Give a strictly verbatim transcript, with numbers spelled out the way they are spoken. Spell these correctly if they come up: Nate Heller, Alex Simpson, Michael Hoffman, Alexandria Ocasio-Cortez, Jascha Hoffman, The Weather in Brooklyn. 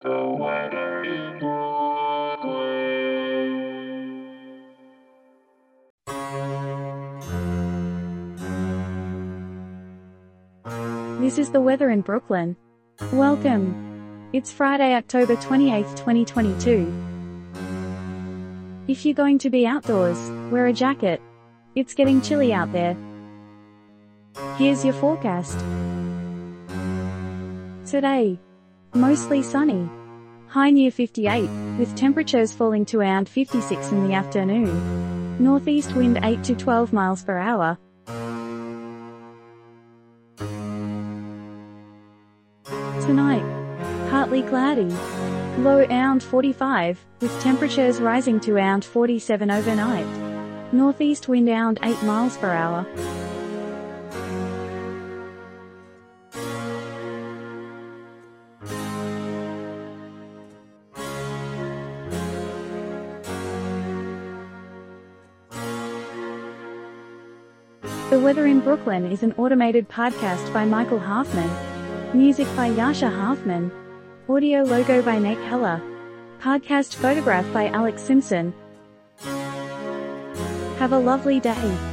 The weather in Brooklyn. This is the weather in Brooklyn. Welcome. It's Friday, October twenty-eighth, twenty twenty-two. If you're going to be outdoors, wear a jacket. It's getting chilly out there. Here's your forecast. Today, mostly sunny. High near fifty-eight, with temperatures falling to around fifty-six in the afternoon. Northeast wind eight to twelve miles per hour. Tonight, partly cloudy. Low around forty-five, with temperatures rising to around forty-seven overnight. Northeast wind around eight miles per hour. The Weather in Brooklyn is an automated podcast by Michael Hoffman. Music by Jascha Hoffman. Audio logo by Nate Heller. Podcast photograph by Alex Simpson. Have a lovely day.